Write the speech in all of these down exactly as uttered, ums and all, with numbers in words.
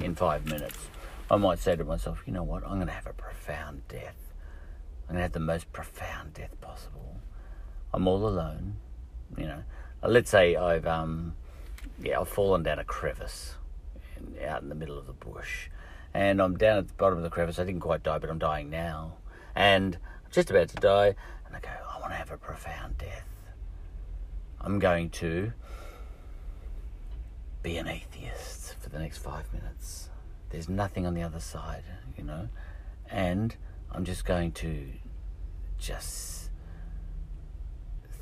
in five minutes. I might say to myself, you know what, I'm going to have a profound death. I'm going to have the most profound death possible. I'm all alone, you know. Let's say I've, um, yeah, I've fallen down a crevice in, out in the middle of the bush. And I'm down at the bottom of the crevice. I didn't quite die, but I'm dying now. And I'm just about to die. And I go, I want to have a profound death. I'm going to be an atheist for the next five minutes. There's nothing on the other side, you know. And I'm just going to just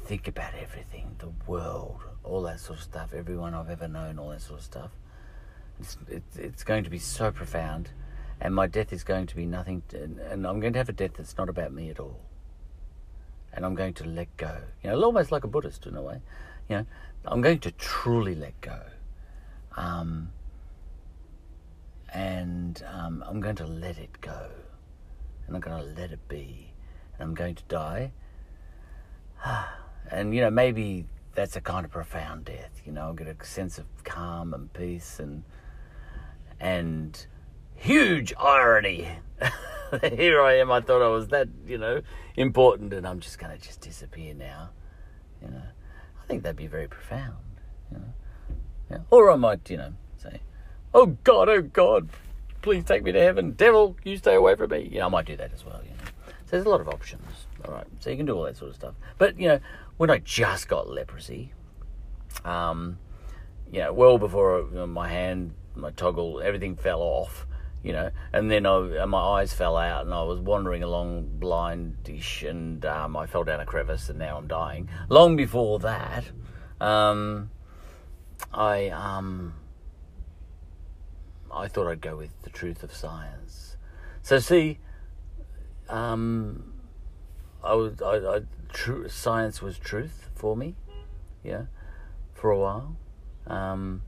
think about everything, the world, all that sort of stuff, everyone I've ever known, all that sort of stuff. It's, it's, it's going to be so profound, and my death is going to be nothing, to, and I'm going to have a death that's not about me at all. And I'm going to let go. You know, almost like a Buddhist in a way. You know, I'm going to truly let go. Um, and um, I'm going to let it go. And I'm going to let it be. And I'm going to die. And, you know, maybe that's a kind of profound death. You know, I'll get a sense of calm and peace and and huge irony. Here I am, I thought I was that, you know, important, and I'm just going to just disappear now, you know. I think that'd be very profound, you know. Yeah. Or I might, you know, say, oh, God, oh, God, please take me to heaven. Devil, you stay away from me. Yeah, I might do that as well, you know. So there's a lot of options, all right. So you can do all that sort of stuff. But, you know, when I just got leprosy, um, you know, well before you know, my hand, my toggle, everything fell off. You know, and then I, my eyes fell out and I was wandering along blindish and um, I fell down a crevice and now I'm dying. Long before that, um, I um, I thought I'd go with the truth of science. So see, um, I was I, I tr- science was truth for me, yeah, for a while. Um,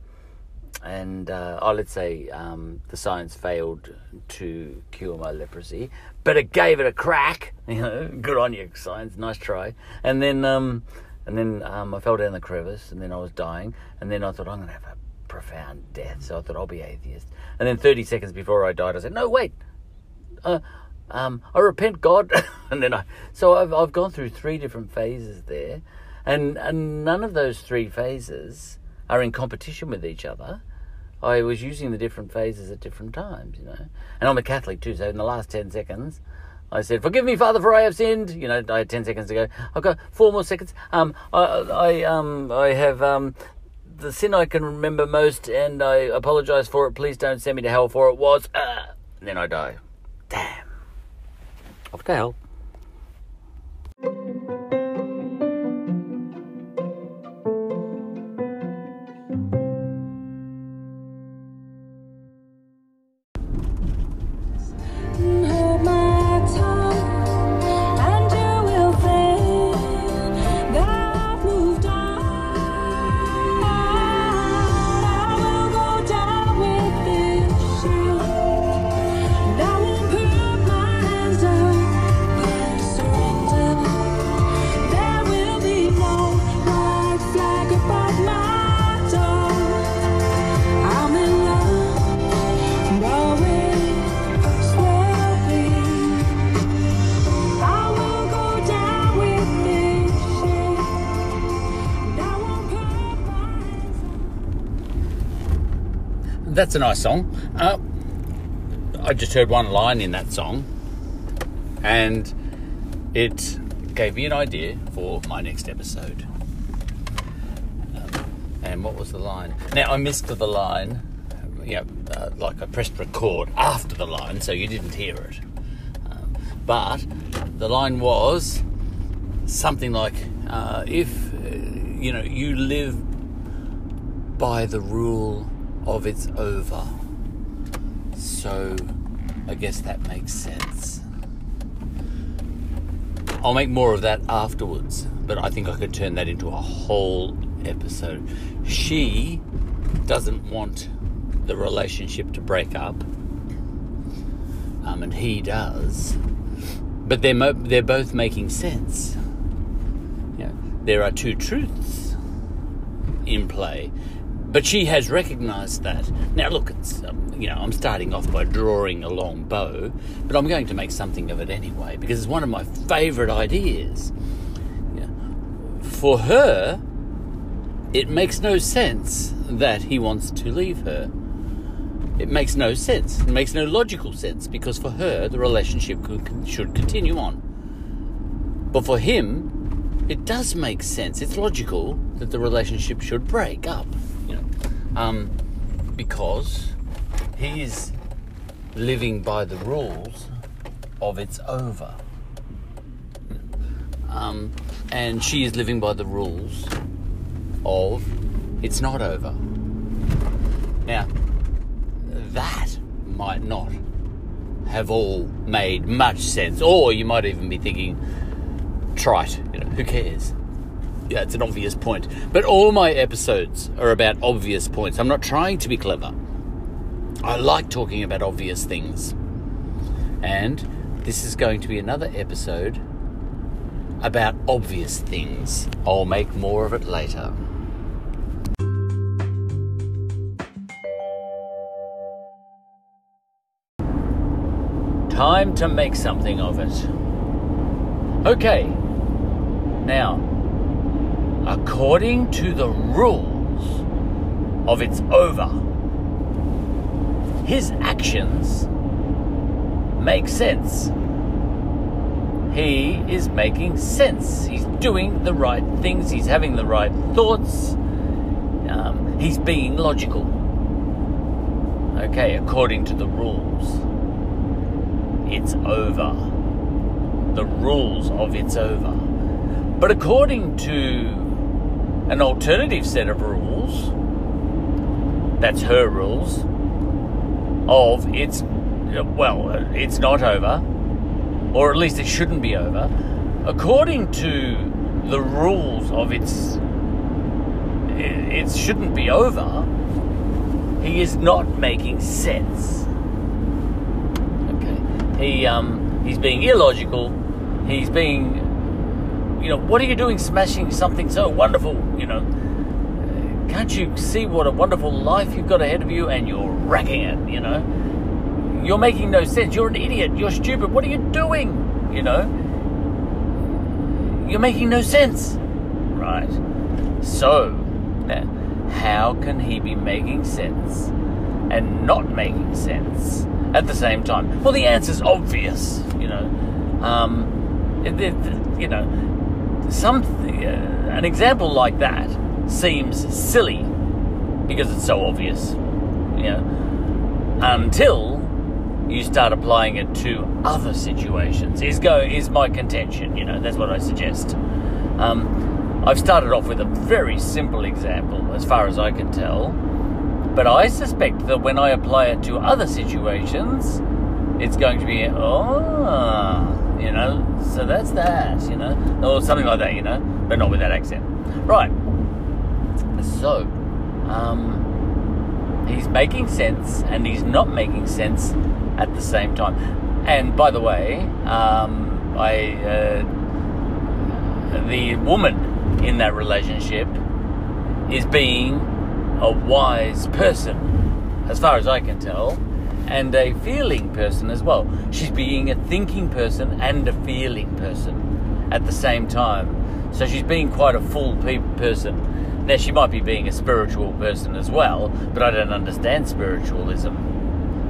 And uh, oh, let's say um, the science failed to cure my leprosy, but it gave it a crack. You know, good on you, science, nice try. And then, um, and then um, I fell down the crevice, and then I was dying. And then I thought I'm going to have a profound death, so I thought I'll be atheist. And then thirty seconds before I died, I said, no, wait, uh, um, I repent, God. And then I, so I've I've gone through three different phases there, and and none of those three phases are in competition with each other. I was using the different phases at different times, you know. And I'm a Catholic too, so in the last ten seconds, I said, forgive me, Father, for I have sinned. You know, I had ten seconds to go. I've got four more seconds. Um, I, I, um, I have um, the sin I can remember most, and I apologise for it. Please don't send me to hell, for it was. Uh, and then I die. Damn. Off to hell. That's a nice song. Uh, I just heard one line in that song and it gave me an idea for my next episode. Um, and what was the line? Now, I missed the line. Yeah, uh, like I pressed record after the line, so you didn't hear it. Um, but the line was something like, uh, if, uh, you know, you live by the rule of it's over. So I guess that makes sense. I'll make more of that afterwards, but I think I could turn that into a whole episode. She doesn't want the relationship to break up, um, and he does, but they're, mo- they're both making sense. You know, there are two truths in play. But she has recognised that. Now, look, it's, um, you know, I'm starting off by drawing a long bow, but I'm going to make something of it anyway because it's one of my favourite ideas. You know, for her, it makes no sense that he wants to leave her. It makes no sense. It makes no logical sense because for her, the relationship could, should continue on. But for him, it does make sense. It's logical that the relationship should break up, you know, um, because he is living by the rules of it's over, um, and she is living by the rules of it's not over. Now, that might not have all made much sense, or you might even be thinking, trite, you know, who cares? Yeah, it's an obvious point. But all my episodes are about obvious points. I'm not trying to be clever. I like talking about obvious things. And this is going to be another episode about obvious things. I'll make more of it later. Time to make something of it. Okay. Now, according to the rules of it's over, his actions make sense. He is making sense. He's doing the right things. He's having the right thoughts. Um, he's being logical. Okay, according to the rules, it's over. The rules of it's over. But according to an alternative set of rules, that's her rules, of it's, well, it's not over, or at least it shouldn't be over. According to the rules of it's, it shouldn't be over, he is not making sense. Okay. He, um, he's being illogical, he's being... You know, what are you doing smashing something so wonderful? You know, can't you see what a wonderful life you've got ahead of you and you're wrecking it, you know? You're making no sense. You're an idiot. You're stupid. What are you doing? You know, you're making no sense. Right. So, how can he be making sense and not making sense at the same time? Well, the answer's obvious, you know. Um, it, it, you know... Something, uh, an example like that seems silly because it's so obvious, you know, until you start applying it to other situations, is go is my contention, you know, that's what I suggest. Um, I've started off with a very simple example as far as I can tell, but I suspect that when I apply it to other situations, it's going to be, oh... You know, so that's that, you know, or something like that, you know, but not with that accent. Right. So, um, he's making sense and he's not making sense at the same time. And by the way, um, I, uh, the woman in that relationship is being a wise person, as far as I can tell. And a feeling person as well. She's being a thinking person and a feeling person at the same time. So she's being quite a full pe- person. Now, she might be being a spiritual person as well, but I don't understand spiritualism.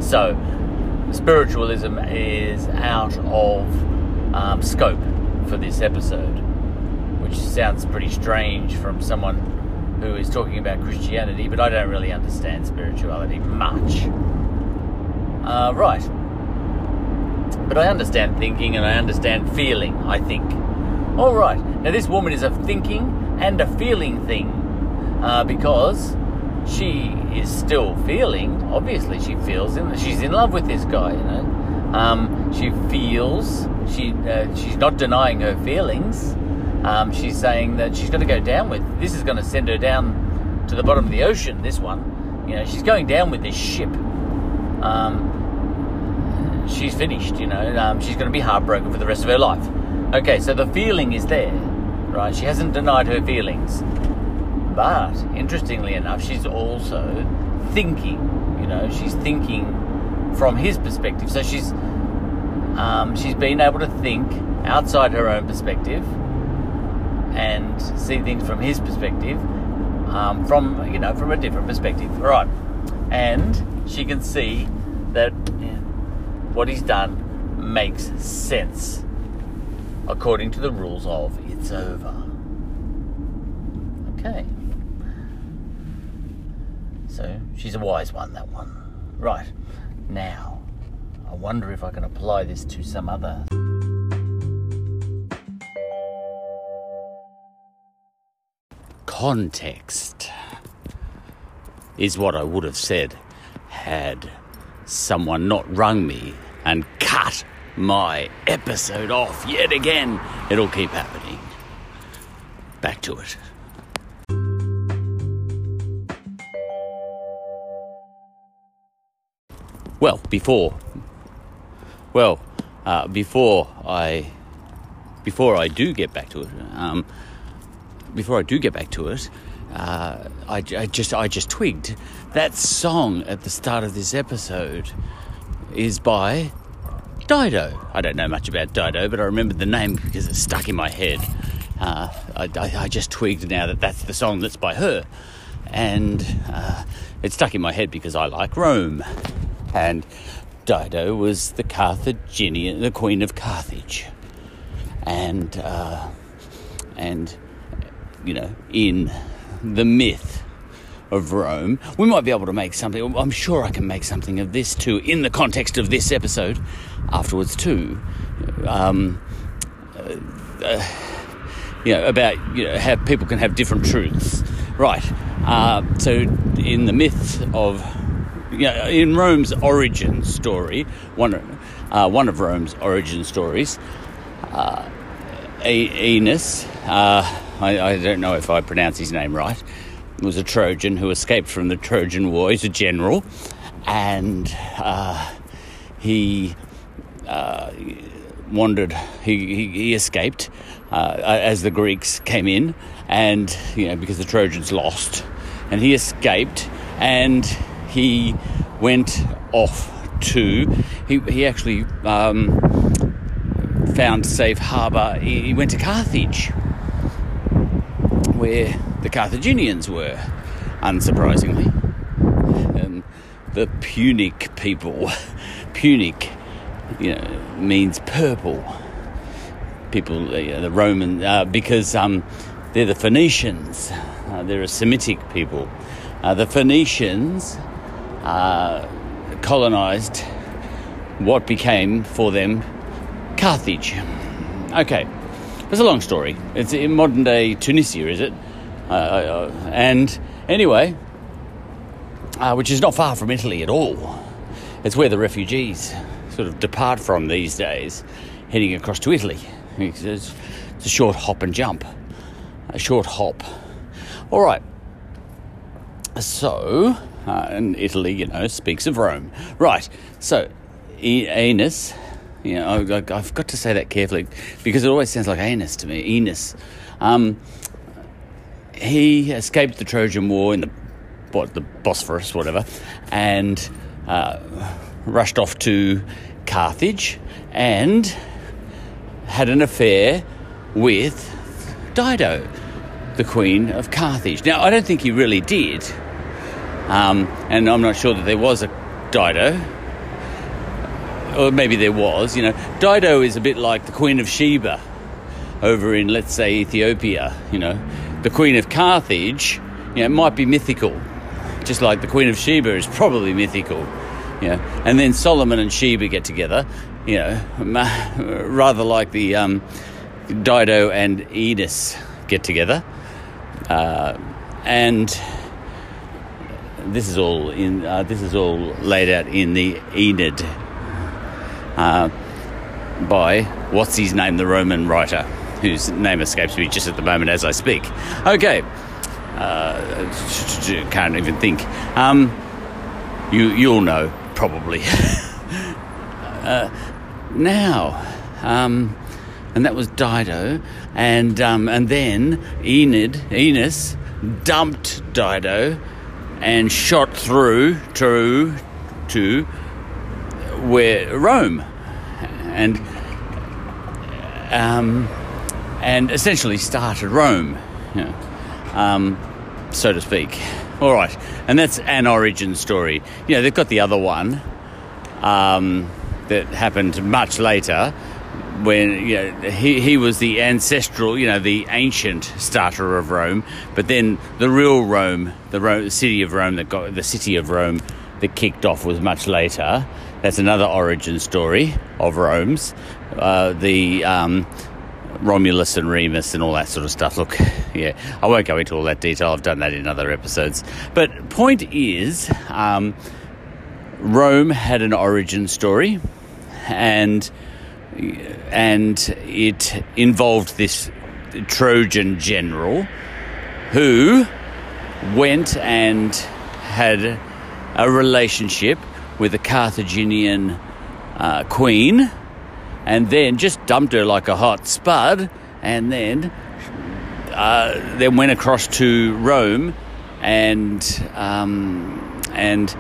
So spiritualism is out of um, scope for this episode, which sounds pretty strange from someone who is talking about Christianity, but I don't really understand spirituality much. Uh, right. But I understand thinking and I understand feeling, I think. All right. Now, this woman is a thinking and a feeling thing uh, because she is still feeling. Obviously, she feels. In, she's in love with this guy, you know. Um, she feels. She uh, she's not denying her feelings. Um, she's saying that she's going to go down with. This is going to send her down to the bottom of the ocean, this one. You know, she's going down with this ship. Um... she's finished, you know, um, she's going to be heartbroken for the rest of her life. Okay, so the feeling is there, right? She hasn't denied her feelings, But interestingly enough, she's also thinking, you know, she's thinking from his perspective. So she's um, she's been able to think outside her own perspective and see things from his perspective, um, from, you know, from a different perspective. All right. And she can see that what he's done makes sense according to the rules of it's over. Okay. So she's a wise one, that one. Right. Now, I wonder if I can apply this to some other... Context is what I would have said had someone not rung me and cut my episode off yet again. It'll keep happening. Back to it. Well, before, well, uh, before I, before I do get back to it, um, before I do get back to it, uh, I, I just, I just twigged that song at the start of this episode is by Dido. I don't know much about Dido, but I remembered the name because it's stuck in my head. Uh, I, I, I just twigged now that that's the song that's by her, and uh, it's stuck in my head because I like Rome. And Dido was the Carthaginian, the queen of Carthage, and uh, and you know, in the myth of Rome, we might be able to make something. I'm sure I can make something of this too, in the context of this episode, afterwards too. Um, uh, uh, you know, about you know how people can have different truths, right? Uh, so in the myth of Yeah, in Rome's origin story, one uh, one of Rome's origin stories, uh, Aeneas, uh, I, I don't know if I pronounce his name right, was a Trojan who escaped from the Trojan War. He's a general, and uh, he uh, wandered. He, he, he escaped uh, as the Greeks came in, and you know because the Trojans lost, and he escaped and. He went off to, he, he actually um, found safe harbour. He, he went to Carthage, where the Carthaginians were, unsurprisingly. Um, the Punic people, Punic, you know, means purple. People, uh, the Roman, uh, because um, they're the Phoenicians. Uh, they're a Semitic people. Uh, the Phoenicians... Uh, colonised what became for them Carthage. Okay, it's a long story. It's in modern-day Tunisia, is it? Uh, uh, and anyway, uh, which is not far from Italy at all. It's where the refugees sort of depart from these days, heading across to Italy. It's, it's a short hop and jump. A short hop. All right. So... Uh, and Italy, you know, speaks of Rome. Right, so Aeneas, you know, I, I've got to say that carefully because it always sounds like Aeneas to me, Aeneas. Um, he escaped the Trojan War in the, what, the Bosphorus, whatever, and uh, rushed off to Carthage and had an affair with Dido, the queen of Carthage. Now, I don't think he really did. Um, and I'm not sure that there was a Dido, or maybe there was, you know. Dido is a bit like the Queen of Sheba over in, let's say, Ethiopia, you know. The Queen of Carthage, you know, might be mythical, just like the Queen of Sheba is probably mythical, you know. And then Solomon and Sheba get together, you know, rather like the um, Dido and Aeneas get together. Uh, and... This is all in. Uh, this is all laid out in the Aeneid uh, by what's his name, the Roman writer, whose name escapes me just at the moment as I speak. Okay, uh, can't even think. Um, you you'll know probably. uh, now, um, and that was Dido, and um, and then Aeneid, Aeneas dumped Dido and shot through to, to where Rome, and um, and essentially started Rome, you know, um, so to speak. All right, and that's an origin story. You know, they've got the other one um, that happened much later, when you know, he he was the ancestral, you know, the ancient starter of Rome, but then the real Rome, the Rome, the city of Rome that got the city of Rome that kicked off was much later. That's another origin story of Rome's, uh, the um, Romulus and Remus and all that sort of stuff. Look, yeah, I won't go into all that detail. I've done that in other episodes. But point is, um, Rome had an origin story, and. And it involved this Trojan general who went and had a relationship with a Carthaginian uh, queen, and then just dumped her like a hot spud, and then uh, then went across to Rome and um, and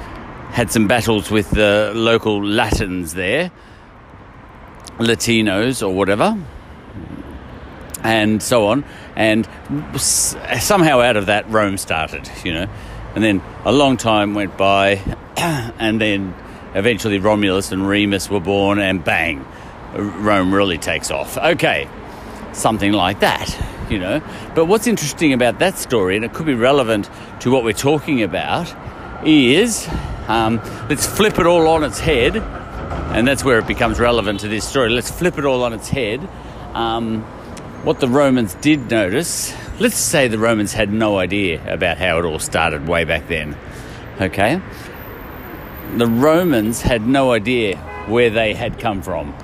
had some battles with the local Latins there. Latinos or whatever, and so on, and somehow out of that Rome started, you know, and then a long time went by, and then eventually Romulus and Remus were born, and bang, Rome really takes off. Okay, something like that, you know. But what's interesting about that story, and it could be relevant to what we're talking about, is um, let's flip it all on its head. And that's where it becomes relevant to this story. Let's flip it all on its head. Um, what the Romans did notice, let's say the Romans had no idea about how it all started way back then, okay? The Romans had no idea where they had come from.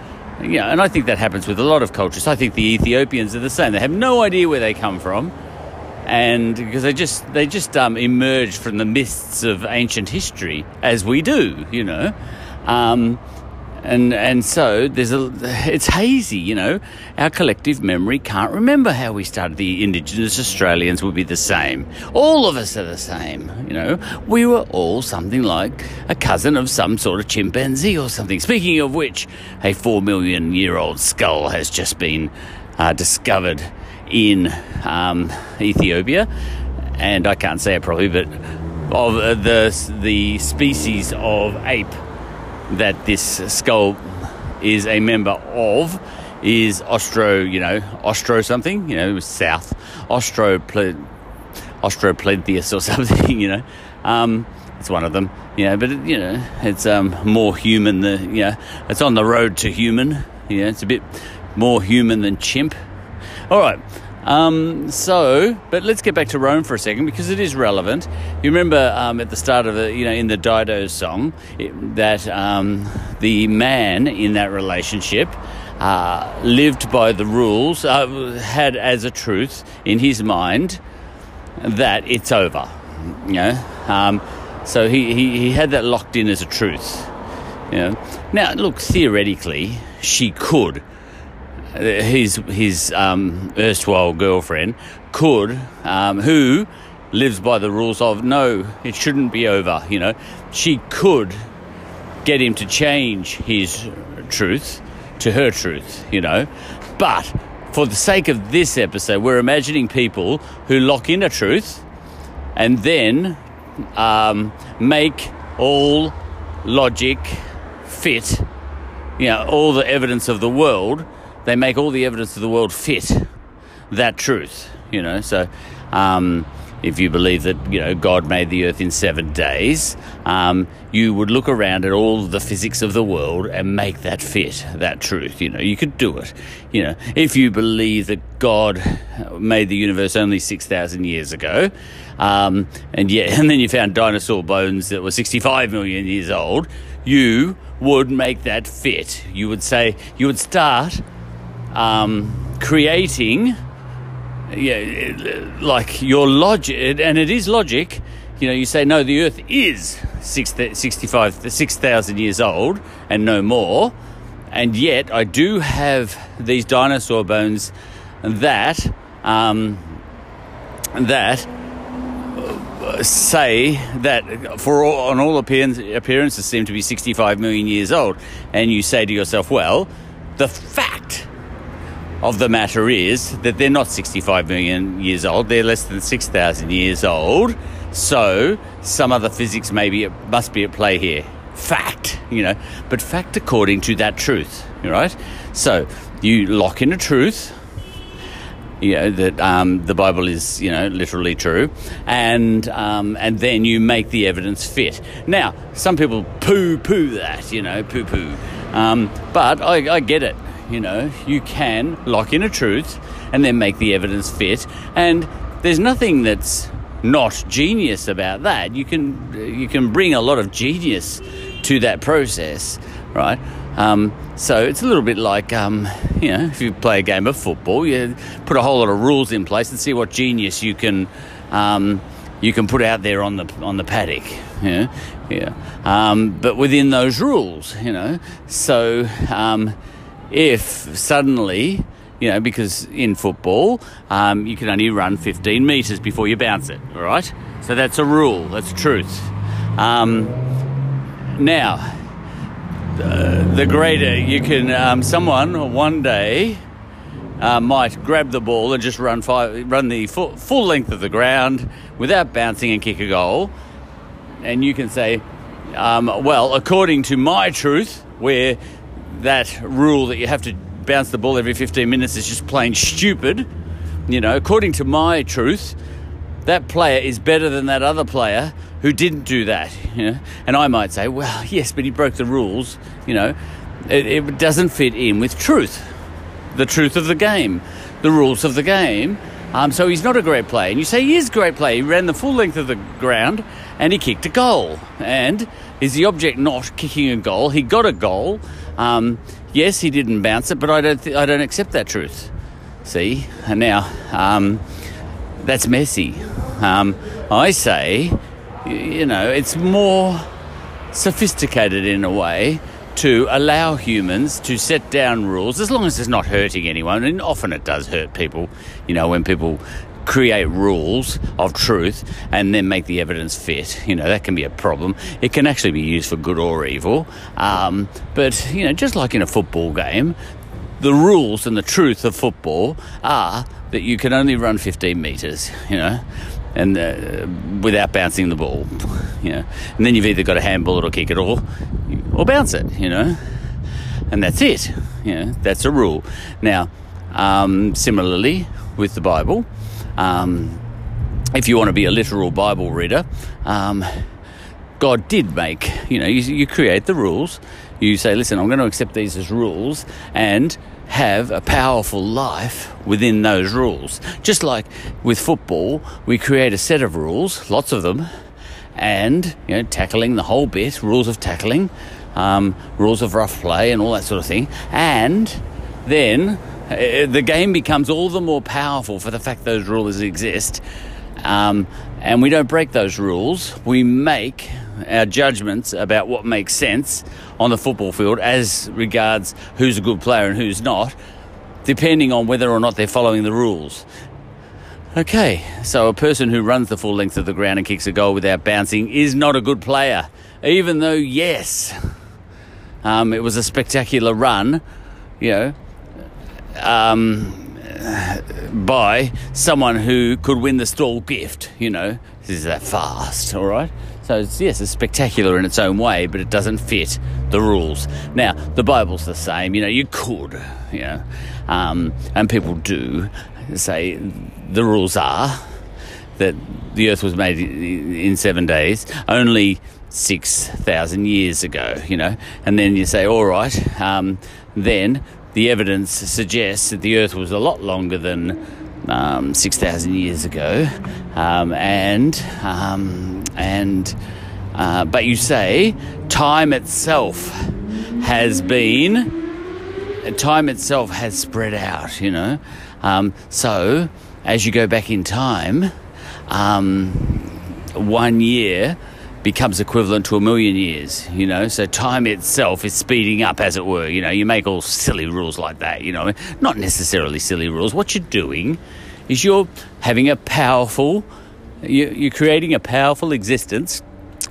You know, and I think that happens with a lot of cultures. I think the Ethiopians are the same. They have no idea where they come from, and because they just, they just um, emerged from the mists of ancient history, as we do, you know. Um, and and so there's a it's hazy, you know. Our collective memory can't remember how we started. The Indigenous Australians would be the same. All of us are the same, you know. We were all something like a cousin of some sort of chimpanzee or something. Speaking of which, a four million year old skull has just been uh, discovered in um, Ethiopia, and I can't say it probably, but of uh, the the species of ape that this skull is a member of is Ostro, you know, Ostro something, you know, it was South, Ostrople, Ostroplentheus or something, you know, um, it's one of them, you know, but, it, you know, it's um, more human, than, you know, it's on the road to human, you know, it's a bit more human than chimp. All right, um, so, but let's get back to Rome for a second because it is relevant. You remember um, at the start of the, you know, in the Dido song, it, that um, the man in that relationship uh, lived by the rules, uh, had as a truth in his mind that it's over, you know. Um, so he, he, he had that locked in as a truth, you know. Now, look, theoretically, she could, his his um, erstwhile girlfriend could, um, who... lives by the rules of, no, it shouldn't be over, you know. She could get him to change his truth to her truth, you know. But for the sake of this episode, we're imagining people who lock in a truth and then um, make all logic fit, you know, all the evidence of the world, they make all the evidence of the world fit that truth, you know. So... Um, if you believe that, you know, God made the earth in seven days, um, you would look around at all the physics of the world and make that fit, that truth. You know, you could do it. You know, if you believe that God made the universe only six thousand years ago, um, and yet, and then you found dinosaur bones that were sixty-five million years old, you would make that fit. You would say, you would start um, creating... Yeah, like your logic, and it is logic, you know, you say, no, the earth is six thousand years old and no more, and yet I do have these dinosaur bones that, um, that say that for all, on all appearance, appearances seem to be sixty-five million years old, and you say to yourself, well, the fact of the matter is that they're not sixty-five million years old, they're less than six thousand years old, so some other physics maybe must be at play here. Fact, you know, but fact according to that truth, right? So you lock in a truth, you know, that um, the Bible is, you know, literally true, and um, and then you make the evidence fit. Now, some people poo-poo that, you know, poo-poo, um, but I, I get it, you know. You can lock in a truth and then make the evidence fit, and there's nothing that's not genius about that. You can you can bring a lot of genius to that process, right? Um, so it's a little bit like, um, you know, if you play a game of football, you put a whole lot of rules in place and see what genius you can um, you can put out there on the on the paddock, yeah, yeah. Um, but within those rules, you know. So um, if suddenly, you know, because in football, um, you can only run fifteen metres before you bounce it, all right? So that's a rule, that's truth. Um, now, uh, the greater you can, um, someone one day uh, might grab the ball and just run five, run the full, full length of the ground without bouncing and kick a goal. And you can say, um, well, according to my truth, where that rule that you have to bounce the ball every fifteen minutes is just plain stupid, you know, according to my truth, that player is better than that other player who didn't do that, you know. And I might say, well, yes, but he broke the rules, you know. It, it doesn't fit in with truth, the truth of the game, the rules of the game. Um, so he's not a great player. And you say he is a great player. He ran the full length of the ground and he kicked a goal. And is the object not kicking a goal? He got a goal. Um, yes, he didn't bounce it, but I don't th- I don't accept that truth. See? And now, um, that's messy. Um, I say, you know, it's more sophisticated in a way to allow humans to set down rules, as long as it's not hurting anyone, and often it does hurt people, you know, when people create rules of truth and then make the evidence fit, you know, that can be a problem. It can actually be used for good or evil, um, but, you know, just like in a football game, the rules and the truth of football are that you can only run fifteen metres, you know, and uh, without bouncing the ball, you know, and then you've either got to handball it or kick it or or bounce it, you know, and that's it, you know, that's a rule. Now, um, similarly with the Bible, um, if you want to be a literal Bible reader, um, God did make, you know, you, you create the rules, you say, listen, I'm going to accept these as rules and have a powerful life within those rules. Just like with football, we create a set of rules, lots of them, and, you know, tackling, the whole bit, rules of tackling, um, rules of rough play and all that sort of thing. And then uh, the game becomes all the more powerful for the fact those rules exist. Um, and we don't break those rules. We make our judgments about what makes sense on the football field as regards who's a good player and who's not, depending on whether or not they're following the rules. Okay, so a person who runs the full length of the ground and kicks a goal without bouncing is not a good player, even though, yes, um, it was a spectacular run, you know, um, by someone who could win the stall gift, you know. This is that fast, all right? So, it's, yes, it's spectacular in its own way, but it doesn't fit the rules. Now, the Bible's the same. You know, you could, you know, um, and people do say the rules are that the earth was made in seven days, only six thousand years ago, you know. And then you say, all right, um, then the evidence suggests that the earth was a lot longer than Um, six thousand years ago, um, and um, and uh, but you say time itself has been time itself has spread out, you know, um, so as you go back in time, um, one year becomes equivalent to a million years, you know, so time itself is speeding up, as it were, you know. You make all silly rules like that, you know, not necessarily silly rules. What you're doing is you're having a powerful you, you're creating a powerful existence,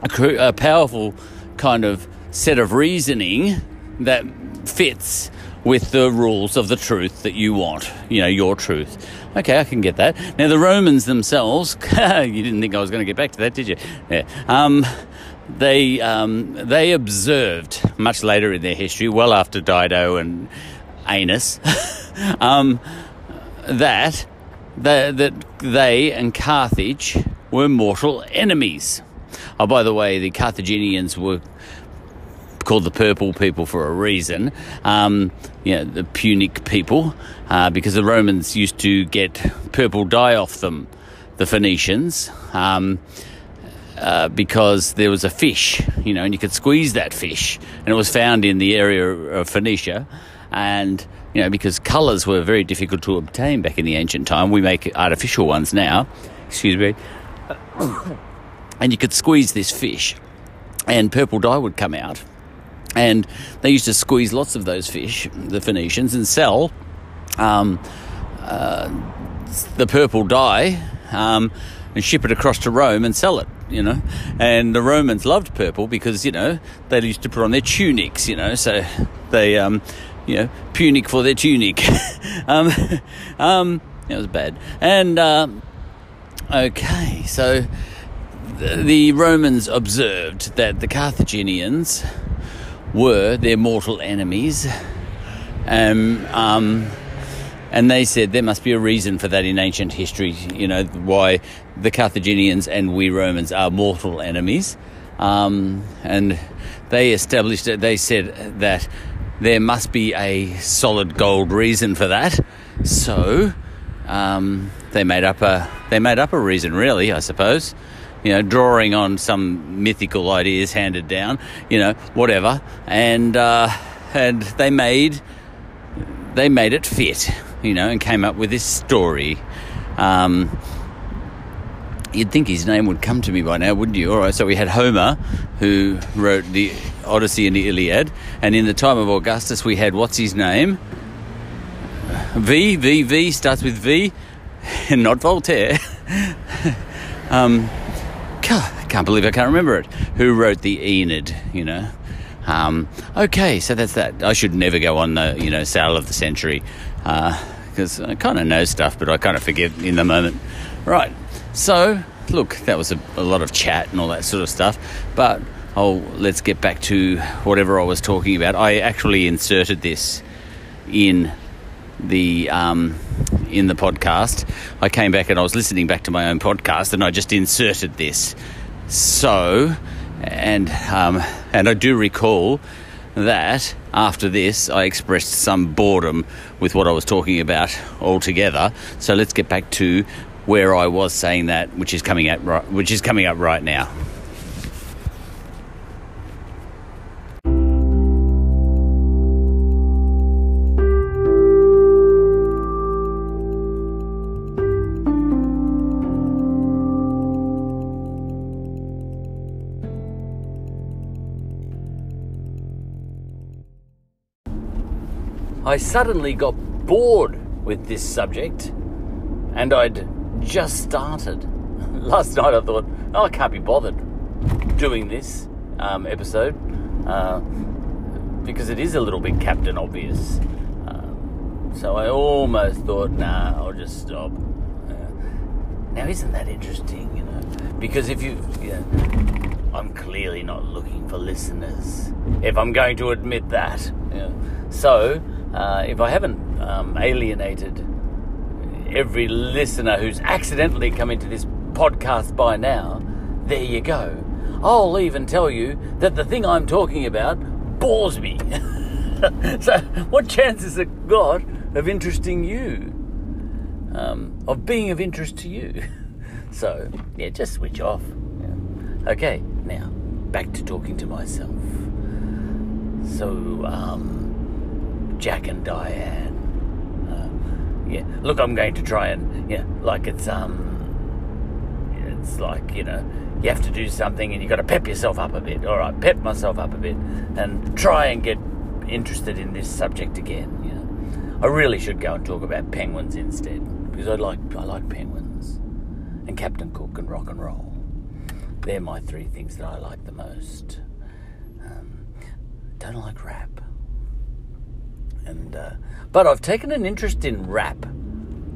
a, cr- a powerful kind of set of reasoning that fits with the rules of the truth that you want, you know, your truth. Okay, I can get that. Now, the Romans themselves, you didn't think I was going to get back to that, did you? Yeah. Um, they um, they observed much later in their history, well after Dido and Aeneas, um, that that that they and Carthage were mortal enemies. Oh, by the way, the Carthaginians were called the Purple People for a reason, um, you know, the Punic people, uh, because the Romans used to get purple dye off them, the Phoenicians, um, uh, because there was a fish, you know, and you could squeeze that fish, and it was found in the area of Phoenicia, and, you know, because colours were very difficult to obtain back in the ancient time, we make artificial ones now, excuse me, and you could squeeze this fish, and purple dye would come out. And they used to squeeze lots of those fish, the Phoenicians, and sell um, uh, the purple dye um, and ship it across to Rome and sell it, you know. And the Romans loved purple because, you know, they used to put on their tunics, you know, so they, um, you know, Punic for their tunic. um, um, it was bad. And, um, okay, so the, the Romans observed that the Carthaginians were their mortal enemies, um, um, and they said there must be a reason for that in ancient history, you know, why the Carthaginians and we Romans are mortal enemies, um, and they established it. They said that there must be a solid gold reason for that, so um, they made up a they made up a reason, really, I suppose. You know, drawing on some mythical ideas handed down, you know, whatever, and uh, and they made they made it fit, you know, and came up with this story. Um, you'd think his name would come to me by now, wouldn't you? All right, so we had Homer, who wrote the Odyssey and the Iliad, and in the time of Augustus, we had what's his name? V V V starts with V, and not Voltaire. um, I can't believe I can't remember it. Who wrote the Aeneid, you know? Um, okay, so that's that. I should never go on the, you know, saddle of the century because uh, I kind of know stuff, but I kind of forget in the moment. Right, so, look, that was a, a lot of chat and all that sort of stuff, but oh, let's get back to whatever I was talking about. I actually inserted this in the um, in the podcast. I came back and I was listening back to my own podcast, and I just inserted this. So, and um, and I do recall that after this, I expressed some boredom with what I was talking about altogether. So let's get back to where I was saying that, which is coming at right, which is coming up right now. I suddenly got bored with this subject, and I'd just started. Last night I thought, oh, I can't be bothered doing this um, episode uh, because it is a little bit Captain Obvious. Uh, so I almost thought, nah, I'll just stop. Uh, now, isn't that interesting, you know? Because if you, you know, I'm clearly not looking for listeners, if I'm going to admit that. You know. So... Uh, if I haven't um, alienated every listener who's accidentally come into this podcast by now, there you go. I'll even tell you that the thing I'm talking about bores me. So what chance has it got of interesting you, um, of being of interest to you? So, yeah, just switch off. Yeah. Okay, now, back to talking to myself. So, um... Jack and Diane. Uh, yeah, look, I'm going to try and, yeah, like it's, um, it's like, you know, you have to do something and you got to pep yourself up a bit. All right, pep myself up a bit and try and get interested in this subject again, you know. I really should go and talk about penguins instead because I like, I like penguins. and Captain Cook and rock and roll. They're my three things that I like the most. Um, don't like rap. And, uh, but I've taken an interest in rap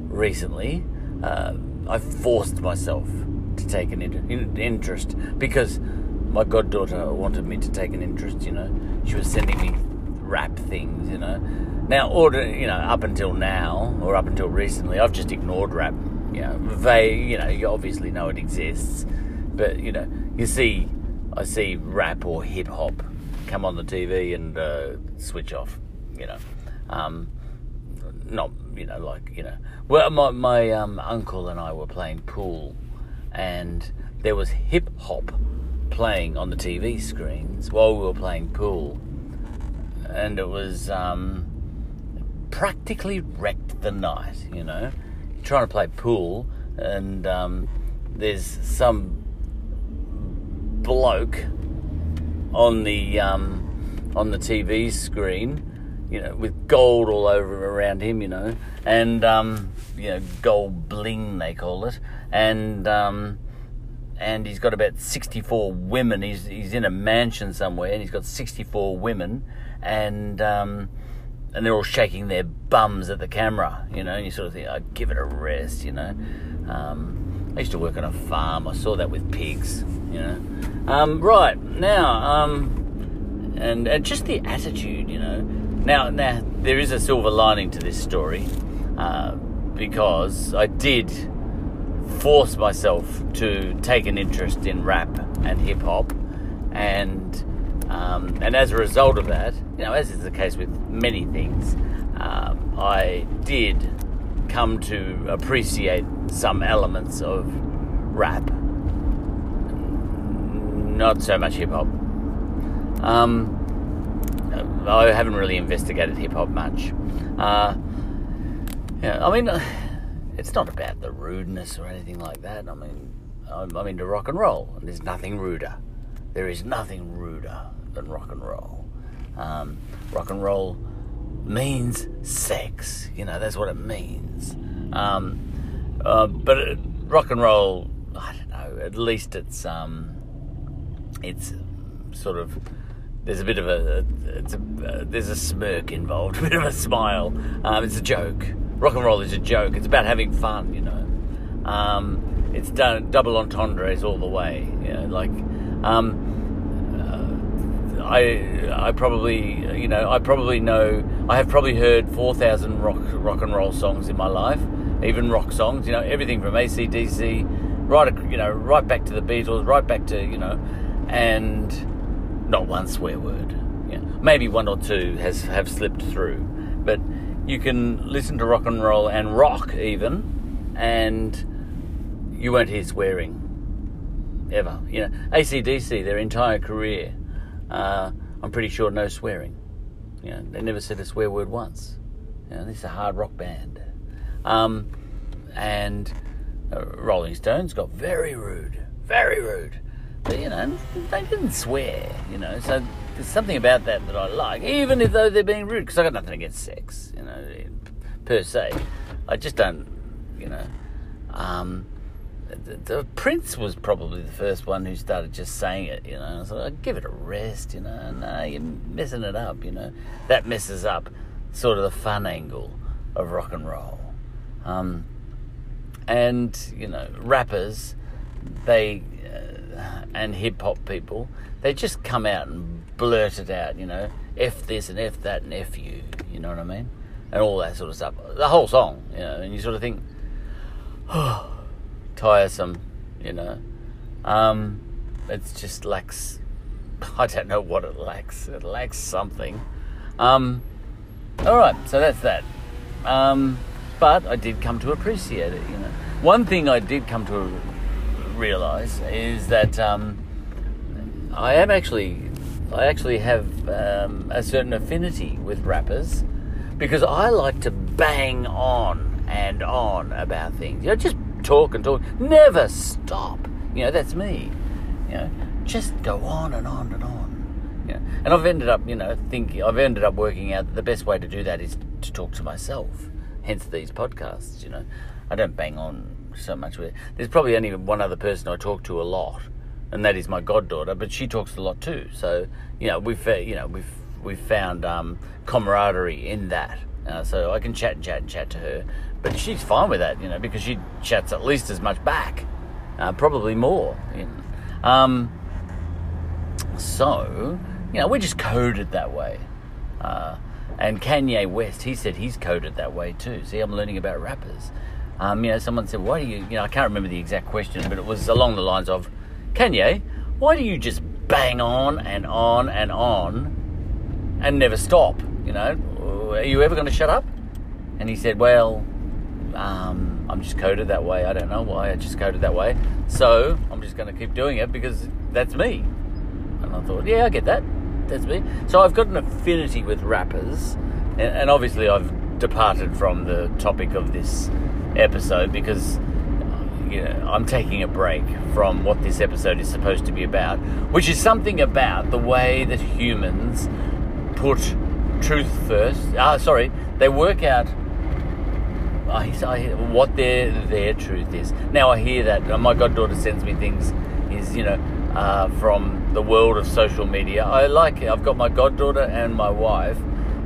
recently. Uh, I forced myself to take an inter- in- interest because my goddaughter wanted me to take an interest, you know. She was sending me rap things, you know. Now, order, you know, up until now, or up until recently, I've just ignored rap. You know, they, you know, you obviously know it exists, but, you know, you see, I see rap or hip-hop come on the T V and uh, switch off, you know. Um, not, you know, like, you know. Well, my, my um, uncle and I were playing pool, and there was hip-hop playing on the T V screens while we were playing pool, and it was um, practically wrecked the night, you know. You're trying to play pool, and um, there's some bloke on the um, on the T V screen, you know, with gold all over around him, you know, and um, you know, gold bling they call it, and. Um, And he's got about sixty-four women. He's he's in a mansion somewhere, and he's got sixty-four women, and um, and they're all shaking their bums at the camera, you know. And you sort of think, oh, give it a rest, you know. Um, I used to work on a farm. I saw that with pigs, you know. Um, right now, um, and and just the attitude, you know. Now, now there is a silver lining to this story, uh, because I did. Force myself to take an interest in rap and hip hop, and um, and as a result of that, you know, as is the case with many things, um, I did come to appreciate some elements of rap, not so much hip hop. Um, I haven't really investigated hip hop much. Uh, yeah, I mean. It's not about the rudeness or anything like that. I mean, I'm, I'm into rock and roll, and there's nothing ruder. There is nothing ruder than rock and roll. Um, rock and roll means sex. You know, that's what it means. Um, uh, but it, rock and roll, I don't know, at least it's, um, it's sort of... There's a bit of a... It's a uh, there's a smirk involved, a bit of a smile. Um, it's a joke. Rock and roll is a joke. It's about having fun, you know. Um, it's done, double entendres all the way. You know, like, um, uh, I, I probably, you know, I probably know. I have probably heard four thousand rock, rock and roll songs in my life, even rock songs. You know, everything from A C D C, right, you know, right back to the Beatles, right back to, you know, and not one swear word. You know, maybe one or two has have slipped through, but. You can listen to rock and roll and rock even, and you won't hear swearing ever. You know, A C D C, their entire career, uh, I'm pretty sure no swearing. You know, they never said a swear word once. You know, this is a hard rock band. Um, and uh, Rolling Stones got very rude, very rude. But, you know, they didn't swear, you know, so... There's something about that that I like, even if though they're being rude, because I got nothing against sex, you know, per se. I just don't, you know. Um, the, the Prince was probably the first one who started just saying it, you know. I thought, like, give it a rest, you know. No, you're messing it up, you know. That messes up sort of the fun angle of rock and roll. Um, and, you know, rappers, they, uh, and hip-hop people, they just come out and blurt it out, you know, F this and F that and F you, you know what I mean? And all that sort of stuff. The whole song, you know, and you sort of think, oh, tiresome, you know. Um, it's just lacks, I don't know what it lacks. It lacks something. Um, all right, so that's that. Um, but I did come to appreciate it, you know. One thing I did come to realise is that um, I am actually... I actually have um, a certain affinity with rappers because I like to bang on and on about things. You know, just talk and talk. Never stop. You know, that's me. You know, just go on and on and on. You know, and I've ended up, you know, thinking, I've ended up working out that the best way to do that is to talk to myself. Hence these podcasts, you know. I don't bang on so much with it. There's probably only one other person I talk to a lot, and that is my goddaughter, but she talks a lot too. So, you know, we've, you know, we've, we've found um, camaraderie in that. Uh, so I can chat and chat and chat to her, but she's fine with that, you know, because she chats at least as much back, uh, probably more. You know. um, so, you know, we're just coded that way. Uh, and Kanye West, he said he's coded that way too. See, I'm learning about rappers. Um, you know, someone said, why do you, you know, I can't remember the exact question, but it was along the lines of, Kanye, why do you just bang on and on and on and never stop, you know? Are you ever going to shut up? And he said, well, um, I'm just coded that way. I don't know why. I just coded that way. So I'm just going to keep doing it because that's me. And I thought, yeah, I get that. That's me. So I've got an affinity with rappers. And, and obviously I've departed from the topic of this episode because, you know, I'm taking a break from what this episode is supposed to be about, which is something about the way that humans put truth first. Ah, sorry. They work out I, I, what their their truth is. Now I hear that. Oh, my goddaughter sends me things. Is you know uh, from the world of social media. I like it. I've got my goddaughter and my wife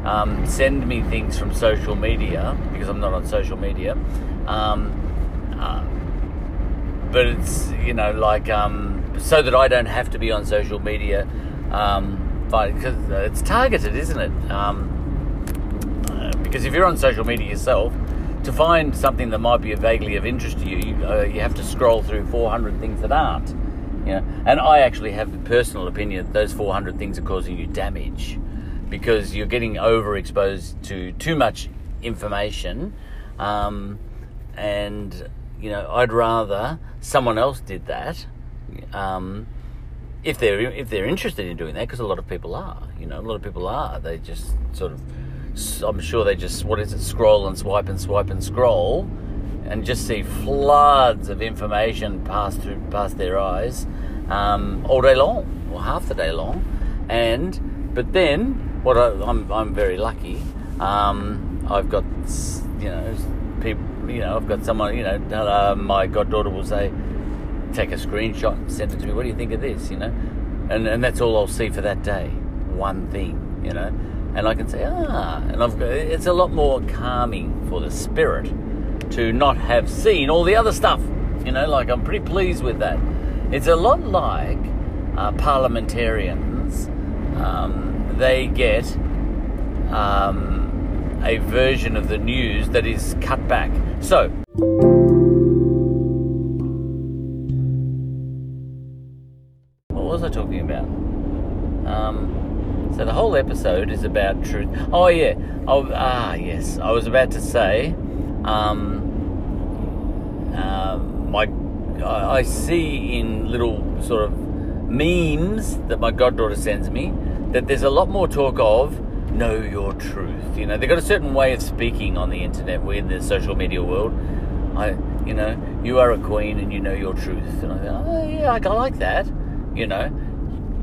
um, send me things from social media because I'm not on social media. Um, uh, but it's you know like um, so that I don't have to be on social media. Um, Because it's targeted, isn't it? Um, uh, because if you're on social media yourself, to find something that might be vaguely of interest to you, you, uh, you have to scroll through four hundred things that aren't. You know, and I actually have the personal opinion that those four hundred things are causing you damage because you're getting overexposed to too much information. Um, and you know, I'd rather someone else did that. Um, If they're if they're interested in doing that, because a lot of people are, you know, a lot of people are. They just sort of, I'm sure they just, what is it, scroll and swipe and swipe and scroll, and just see floods of information pass through past their eyes, um, all day long or half the day long, and but then what I, I'm I'm very lucky. Um, I've got you know people, you know, I've got someone, you know, uh, my goddaughter will say, take a screenshot and send it to me. What do you think of this? You know, and and that's all I'll see for that day. One thing, you know, and I can say ah, and I've got, it's a lot more calming for the spirit to not have seen all the other stuff. You know, like I'm pretty pleased with that. It's a lot like uh, parliamentarians. Um, they get um, a version of the news that is cut back. So. Talking about um, so the whole episode is about truth. Oh yeah oh, ah yes I was about to say um, uh, my I, I see in little sort of memes that my goddaughter sends me that there's a lot more talk of know your truth. You know, they've got a certain way of speaking on the internet. We're in the social media world. I you know you are a queen and you know your truth, and I go, oh yeah I like that. You know,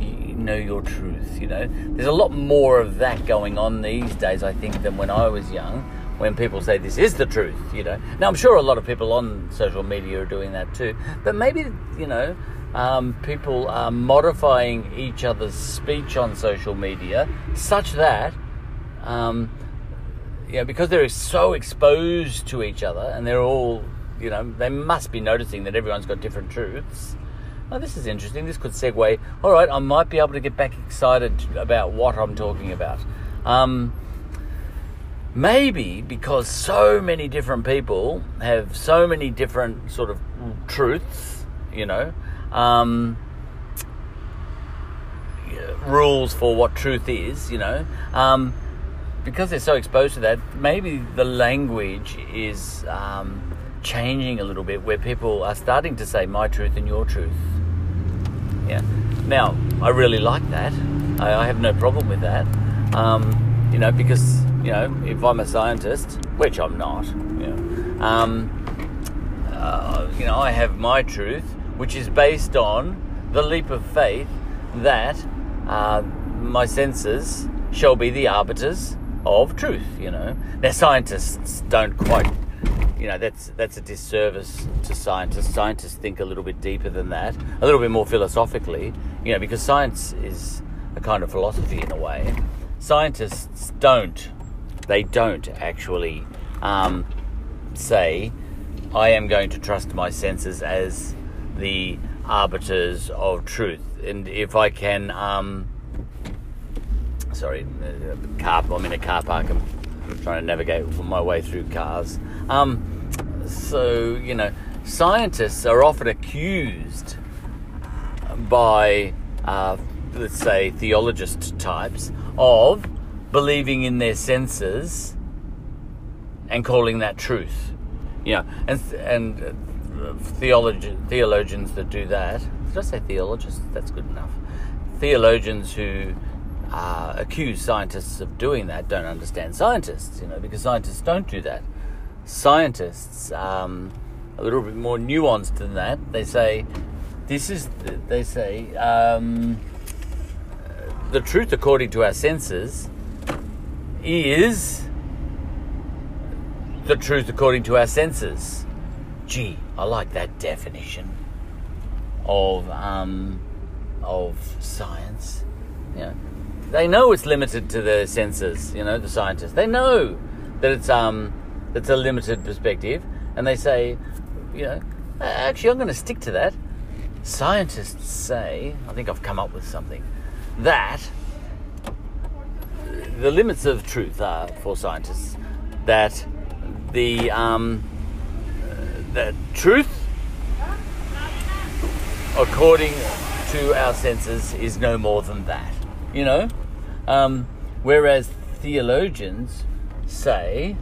you know your truth, you know. There's a lot more of that going on these days, I think, than when I was young, when people say this is the truth, you know. Now, I'm sure a lot of people on social media are doing that too. But maybe, you know, um, people are modifying each other's speech on social media such that, um, you know, because they're so exposed to each other and they're all, you know, they must be noticing that everyone's got different truths. Oh, this is interesting. This could segue. All right, I might be able to get back excited about what I'm talking about. Um, maybe because so many different people have so many different sort of truths, you know, um, rules for what truth is, you know, um, because they're so exposed to that, maybe the language is... Um, changing a little bit, where people are starting to say my truth and your truth. Yeah. Now, I really like that. I, I have no problem with that. Um, you know, because, you know, if I'm a scientist, which I'm not, you know, um, uh, you know, I have my truth, which is based on the leap of faith that uh, my senses shall be the arbiters of truth, you know. Now, scientists don't quite you know, that's that's a disservice to scientists. Scientists think a little bit deeper than that, a little bit more philosophically, you know, because science is a kind of philosophy in a way. Scientists don't, they don't actually um, say, I am going to trust my senses as the arbiters of truth. And if I can, um, sorry, car, I'm in a car park, I'm trying to navigate my way through cars. Um, so, you know, scientists are often accused by, uh, let's say, theologist types of believing in their senses and calling that truth. You know, and and theologi- theologians that do that. Did I say theologists? That's good enough. Theologians who uh, accuse scientists of doing that don't understand scientists, you know, because scientists don't do that. Scientists um, a little bit more nuanced than that. They say this is. They say um, the truth according to our senses is. The truth according to our senses. Gee, I like that definition of um, of science. You know, they know it's limited to their senses. You know, the scientists, they know that it's um it's a limited perspective, and they say, you know, actually, I'm going to stick to that. Scientists say, I think I've come up with something, that the limits of truth are for scientists that. The um, the truth, according to our senses, is no more than that. You know, um, whereas theologians say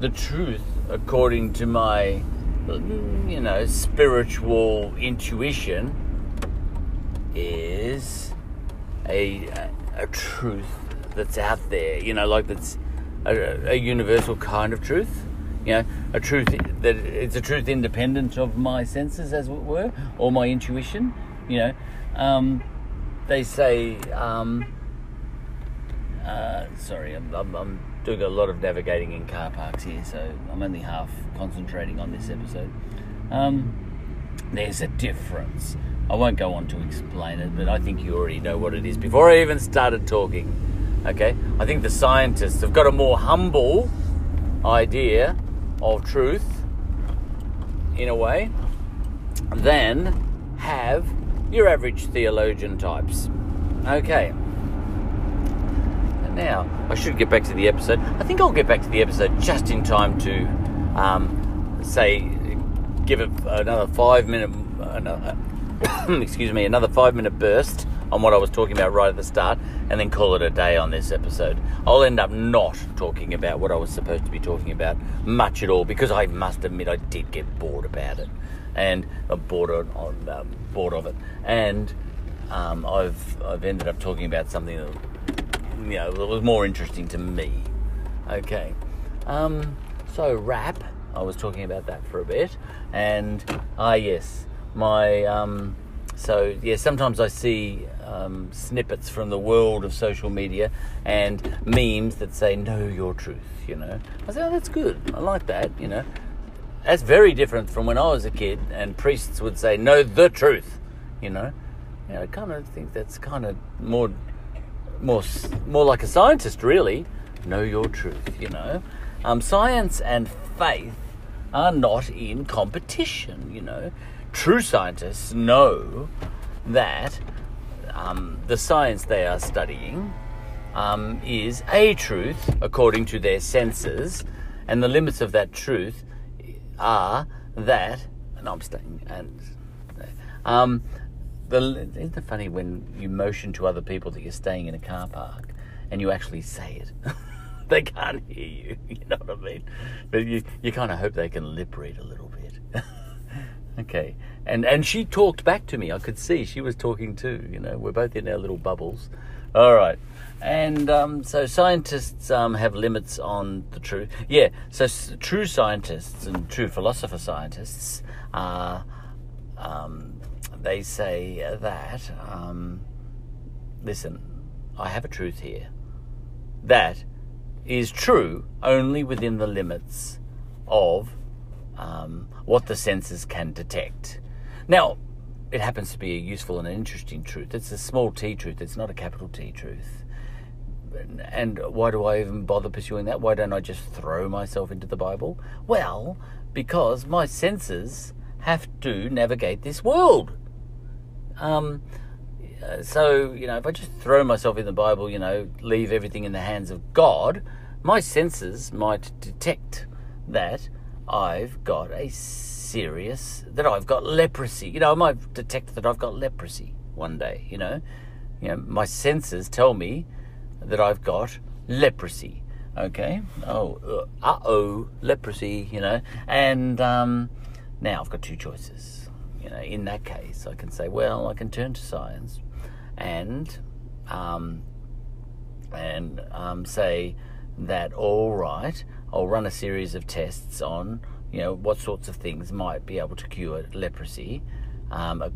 the truth, according to my, you know, spiritual intuition, is a a truth that's out there. You know, like that's. A, a universal kind of truth, you know, a truth that it's a truth independent of my senses, as it were, or my intuition. You know, um, they say. Um, uh, sorry, I'm, I'm, I'm doing a lot of navigating in car parks here, so I'm only half concentrating on this episode. Um, there's a difference. I won't go on to explain it, but I think you already know what it is before I even started talking. Okay, I think the scientists have got a more humble idea of truth, in a way, than have your average theologian types. Okay, and now I should get back to the episode. I think I'll get back to the episode just in time to, um, say, give it another five minute, another, excuse me, another five minute burst. On what I was talking about right at the start, and then call it a day on this episode. I'll end up not talking about what I was supposed to be talking about much at all, because I must admit I did get bored about it, and uh, bored on uh, bored of it, and um, I've I've ended up talking about something that, you know, that was more interesting to me. Okay, um, so rap. I was talking about that for a bit, and ah uh, yes, my. Um, So, yeah, sometimes I see um, snippets from the world of social media and memes that say, know your truth, you know. I say, oh, that's good. I like that, you know. That's very different from when I was a kid and priests would say, know the truth, you know. You know, I kind of think that's kind of more, more, more like a scientist, really. Know your truth, you know. Um, science and faith are not in competition, you know. True scientists know that um, the science they are studying um, is a truth according to their senses, and the limits of that truth are that. And I'm staying. And um, the, isn't it funny when you motion to other people that you're staying in a car park and you actually say it? They can't hear you. You know what I mean? But you you kind of hope they can lip read a little bit. Okay, and and she talked back to me. I could see she was talking too. You know, we're both in our little bubbles. All right, and um, so scientists um, have limits on the truth. Yeah, so s- true scientists and true philosopher scientists are. Um, they say that. Um, listen, I have a truth here. That is true only within the limits of um, what the sensors can detect. Now, it happens to be a useful and an interesting truth. It's a small T truth. It's not a capital T truth. And why do I even bother pursuing that? Why don't I just throw myself into the Bible? Well, because my senses have to navigate this world. Um, so, you know, if I just throw myself in the Bible, you know, leave everything in the hands of God, my senses might detect that I've got a serious, that I've got leprosy. You know, I might detect that I've got leprosy one day, you know. You know, my senses tell me that I've got leprosy, okay? Oh, uh-oh, leprosy, you know. And um, now I've got two choices. You know, in that case, I can say, well, I can turn to science and um, and um, say that, all right, I'll run a series of tests on, you know, what sorts of things might be able to cure leprosy. Um, a,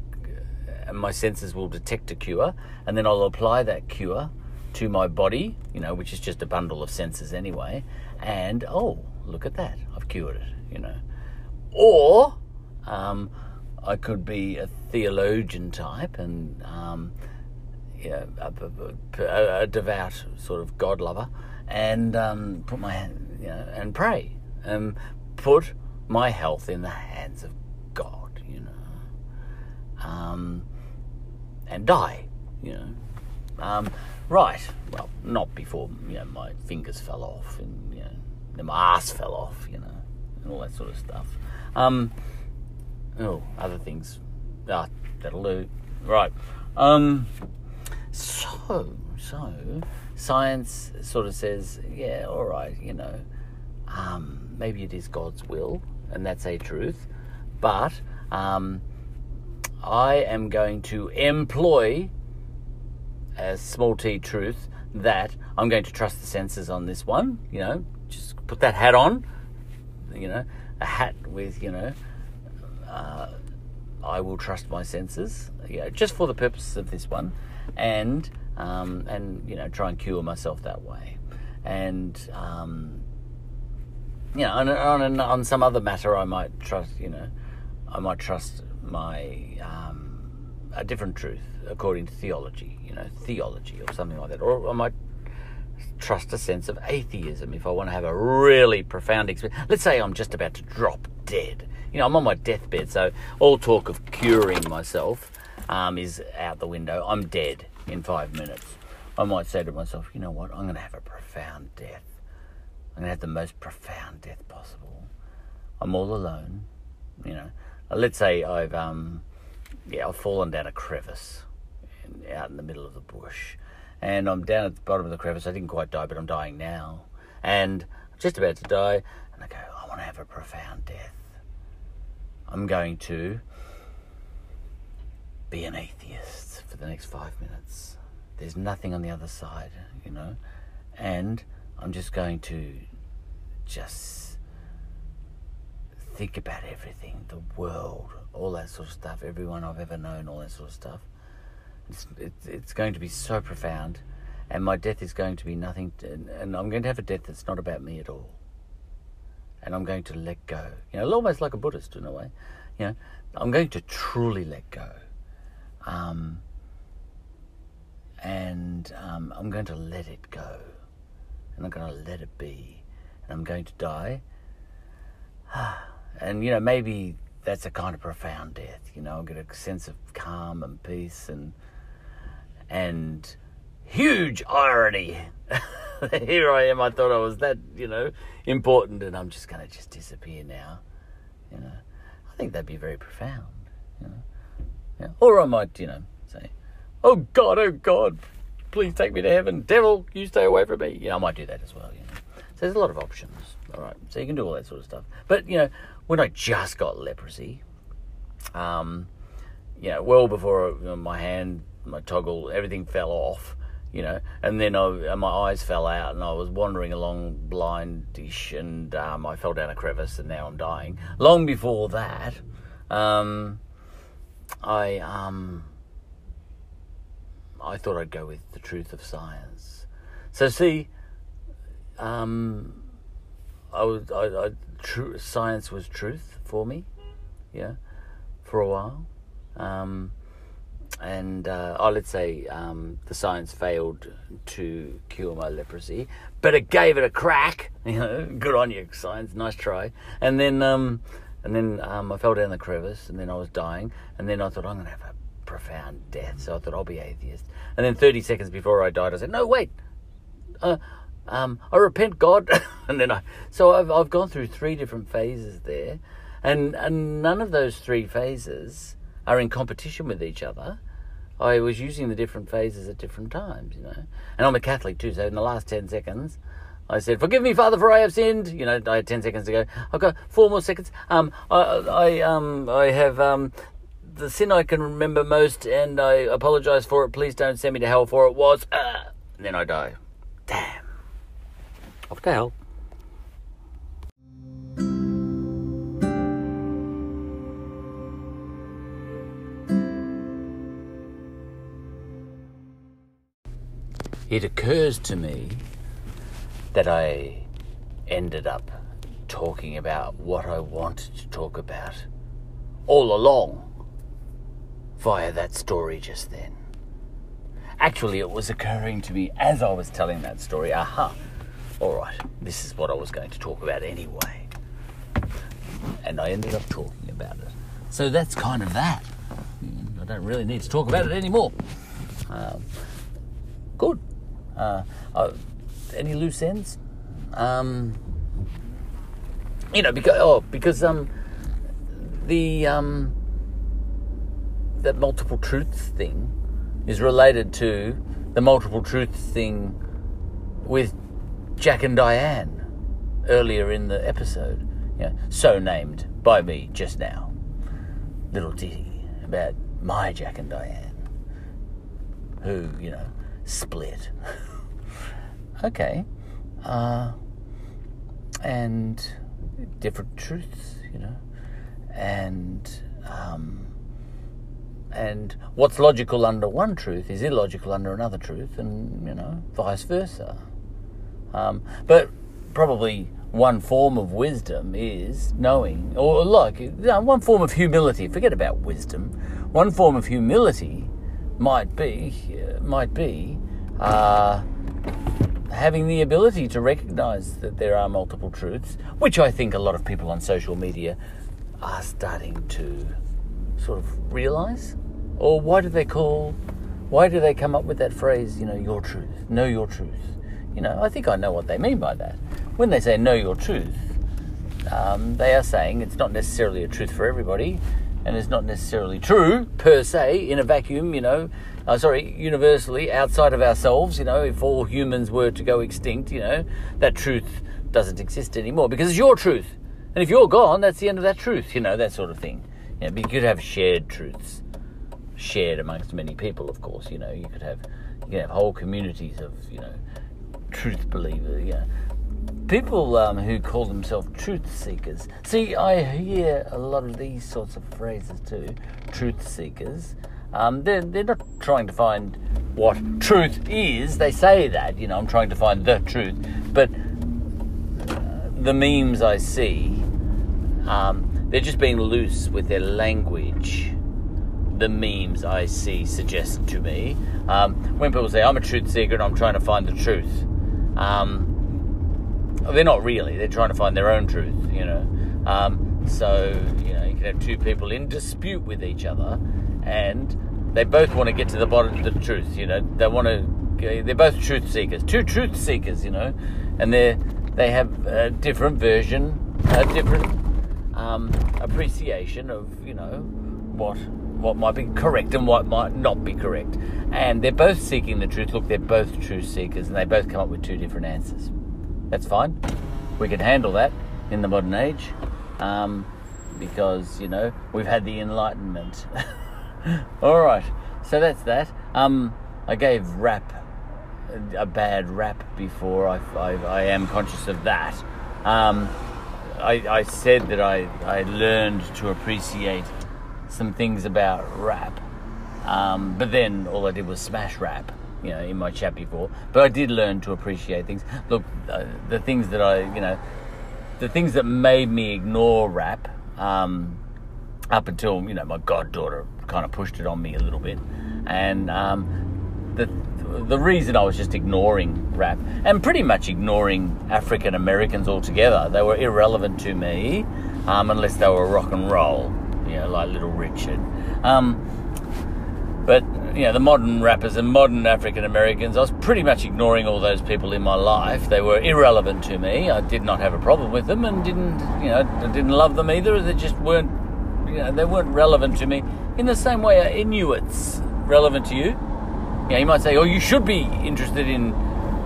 and my senses will detect a cure, and then I'll apply that cure to my body, you know, which is just a bundle of senses anyway, and, oh, look at that, I've cured it, you know. Or um, I could be a theologian type and, um, you know, a, a, a devout sort of God lover, and um, put my hand, you know, and pray, and put my health in the hands of God, you know, um, and die, you know. Um, right, well, not before, you know, my fingers fell off and, you know, and my ass fell off, you know, and all that sort of stuff. Um, oh, other things. Ah, that'll do. Right. Um, so, so, science sort of says, yeah, all right, you know, um, maybe it is God's will, and that's a truth, but um, I am going to employ a small t truth that I'm going to trust the senses on this one, you know, just put that hat on, you know, a hat with, you know, uh, I will trust my senses, you know, just for the purposes of this one, and, um, and you know, try and cure myself that way. And, um, you know, on, on, on some other matter, I might trust, you know, I might trust my, um, a different truth according to theology, you know, theology or something like that. Or I might trust a sense of atheism if I want to have a really profound experience. Let's say I'm just about to drop dead. You know, I'm on my deathbed, so all talk of curing myself um, is out the window. I'm dead in five minutes. I might say to myself, you know what, I'm going to have a profound death. I'm going to have the most profound death possible. I'm all alone, you know. Let's say I've... um. Yeah, I've fallen down a crevice and out in the middle of the bush. And I'm down at the bottom of the crevice. I didn't quite die, but I'm dying now. And I'm just about to die. And I go, I want to have a profound death. I'm going to be an atheist for the next five minutes. There's nothing on the other side, you know. And I'm just going to just think about everything, the world, all that sort of stuff, everyone I've ever known, all that sort of stuff. It's, it, it's going to be so profound, and my death is going to be nothing, to, and I'm going to have a death that's not about me at all. And I'm going to let go. You know, almost like a Buddhist in a way. You know, I'm going to truly let go. Um, and um, I'm going to let it go. And I'm going to let it be. And I'm going to die. And, you know, maybe that's a kind of profound death, you know. I get a sense of calm and peace and and huge irony. Here I am, I thought I was that, you know, important, and I'm just going to just disappear now, you know. I think that'd be very profound, you know. Yeah. Or I might, you know, say, oh God, oh God, please take me to heaven. Devil, you stay away from me. Yeah, I might do that as well, you know. So there's a lot of options, all right. So you can do all that sort of stuff. But, you know, when I just got leprosy, um, you know, well before you know, my hand, my toggle, everything fell off, you know, and then I, and my eyes fell out and I was wandering along blindish and um, I fell down a crevice and now I'm dying. Long before that, um, I um, I thought I'd go with the truth of science. So see, um, I was I, I true science was truth for me, yeah, for a while, um, and uh, oh, let's say um, the science failed to cure my leprosy, but it gave it a crack. You know, good on you, science, nice try. And then um, and then um, I fell down the crevice, and then I was dying, and then I thought I'm gonna have a profound death, so I thought I'll be atheist. And then thirty seconds before I died, I said, no, wait. Uh, Um, I repent, God, and then I. So I've I've gone through three different phases there, and and none of those three phases are in competition with each other. I was using the different phases at different times, you know. And I'm a Catholic too, so in the last ten seconds, I said, "Forgive me, Father, for I have sinned." You know, I had ten seconds to go. I've got four more seconds. Um, I I um I have um. the sin I can remember most, and I apologize for it. Please don't send me to hell, for it was. Uh, and then I die. Damn. Off to hell. It occurs to me that I ended up talking about what I wanted to talk about all along via that story just then. Actually, it was occurring to me as I was telling that story. Aha. All right, this is what I was going to talk about anyway. And I ended up talking about it. So that's kind of that. I don't really need to talk about it anymore. Um, good. Uh, uh, any loose ends? Um, you know, because, oh, because um, the, um, the multiple truths thing is related to the multiple truths thing with Jack and Diane earlier in the episode, you know, so named by me just now. Little ditty about my Jack and Diane, who, you know, split. Okay. Uh, and different truths, you know. And, um, and what's logical under one truth is illogical under another truth, and, you know, vice versa. Um, but probably one form of wisdom is knowing, or like, one form of humility, forget about wisdom, one form of humility might be, might be uh, having the ability to recognise that there are multiple truths, which I think a lot of people on social media are starting to sort of realise. Or why do they call, why do they come up with that phrase, you know, your truth, know your truth? You know, I think I know what they mean by that. When they say know your truth, um, they are saying it's not necessarily a truth for everybody, and it's not necessarily true, per se, in a vacuum, you know, uh, sorry, universally, outside of ourselves, you know, if all humans were to go extinct, you know, that truth doesn't exist anymore, because it's your truth. And if you're gone, that's the end of that truth, you know, that sort of thing. You know, but you could have shared truths, shared amongst many people, of course, you know. You could have, you could have whole communities of, you know, truth believer, yeah. People um, who call themselves truth seekers. See, I hear a lot of these sorts of phrases too. Truth seekers. Um, they're they're not trying to find what truth is. They say that, you know, I'm trying to find the truth. But uh, the memes I see, um, they're just being loose with their language. The memes I see suggest to me, um, when people say I'm a truth seeker and I'm trying to find the truth. Um, they're not really. They're trying to find their own truth, you know. Um, so, you know, you can have two people in dispute with each other, and they both want to get to the bottom of the truth, you know. They want to. They're both truth seekers, two truth seekers, you know, and they they have a different version, a different um, appreciation of, you know, what what might be correct and what might not be correct. And they're both seeking the truth. Look, they're both truth seekers, and they both come up with two different answers. That's fine. We can handle that in the modern age, um, because, you know, we've had the Enlightenment. All right, so that's that. Um, I gave rap a bad rap before. I, I, I am conscious of that. Um, I, I said that I, I learned to appreciate some things about rap, um, but then all I did was smash rap, you know, in my chat before. But I did learn to appreciate things. Look, uh, the things that I, you know, the things that made me ignore rap, um, up until, you know, my goddaughter kind of pushed it on me a little bit. And um, the the reason I was just ignoring rap and pretty much ignoring African Americans altogether, they were irrelevant to me, um, unless they were rock and roll, you know, like Little Richard. Um, but, you know, the modern rappers and modern African Americans, I was pretty much ignoring all those people in my life. They were irrelevant to me. I did not have a problem with them, and didn't, you know, I didn't love them either. They just weren't, you know, they weren't relevant to me. In the same way, are Inuits relevant to you? You know, you might say, oh, you should be interested in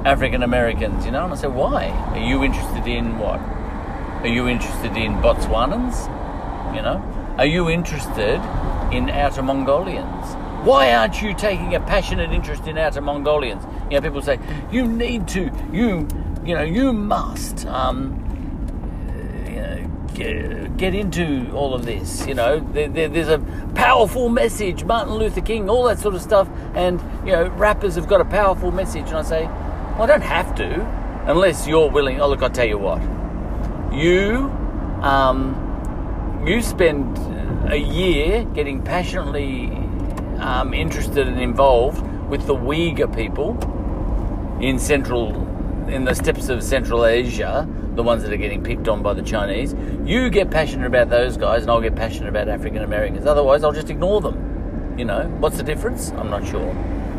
African Americans, you know? And I say, why? Are you interested in what? Are you interested in Botswanans? You know? Are you interested in Outer Mongolians? Why aren't you taking a passionate interest in Outer Mongolians? You know, people say, you need to, you, you know, you must, um, you know, get into all of this, you know, there, there, there's a powerful message, Martin Luther King, all that sort of stuff, and, you know, rappers have got a powerful message, and I say, well, I don't have to, unless you're willing. Oh, look, I'll tell you what, you, um, you spend a year getting passionately um, interested and involved with the Uyghur people in Central, in the steppes of Central Asia, the ones that are getting picked on by the Chinese. You get passionate about those guys, and I'll get passionate about African Americans. Otherwise, I'll just ignore them. You know, what's the difference? I'm not sure.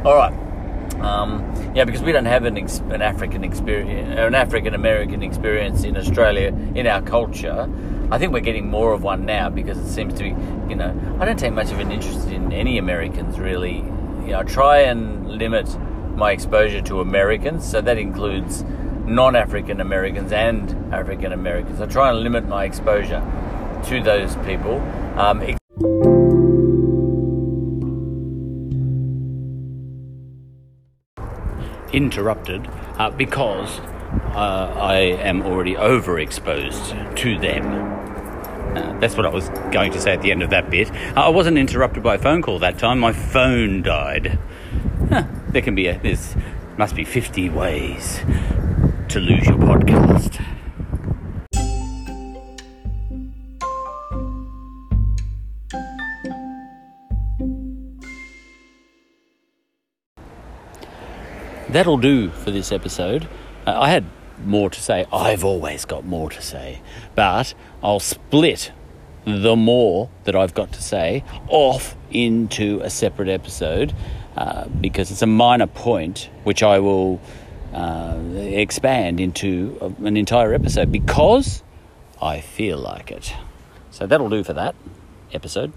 All right, um, yeah, because we don't have an, ex- an African experience, an African American experience in Australia in our culture. I think we're getting more of one now because it seems to be, you know, I don't take much of an interest in any Americans really. You know, I try and limit my exposure to Americans, so that includes non-African Americans and African Americans. I try and limit my exposure to those people. Um, ex- Interrupted uh, because uh, I am already overexposed to them. Uh, that's what I was going to say at the end of that bit. Uh, I wasn't interrupted by a phone call that time. My phone died. Huh, there can be a... There's, must be fifty ways to lose your podcast. That'll do for this episode. Uh, I had more to say. I've always got more to say. But I'll split the more that I've got to say off into a separate episode. Uh, because it's a minor point which I will uh, expand into an entire episode because I feel like it. So that'll do for that episode.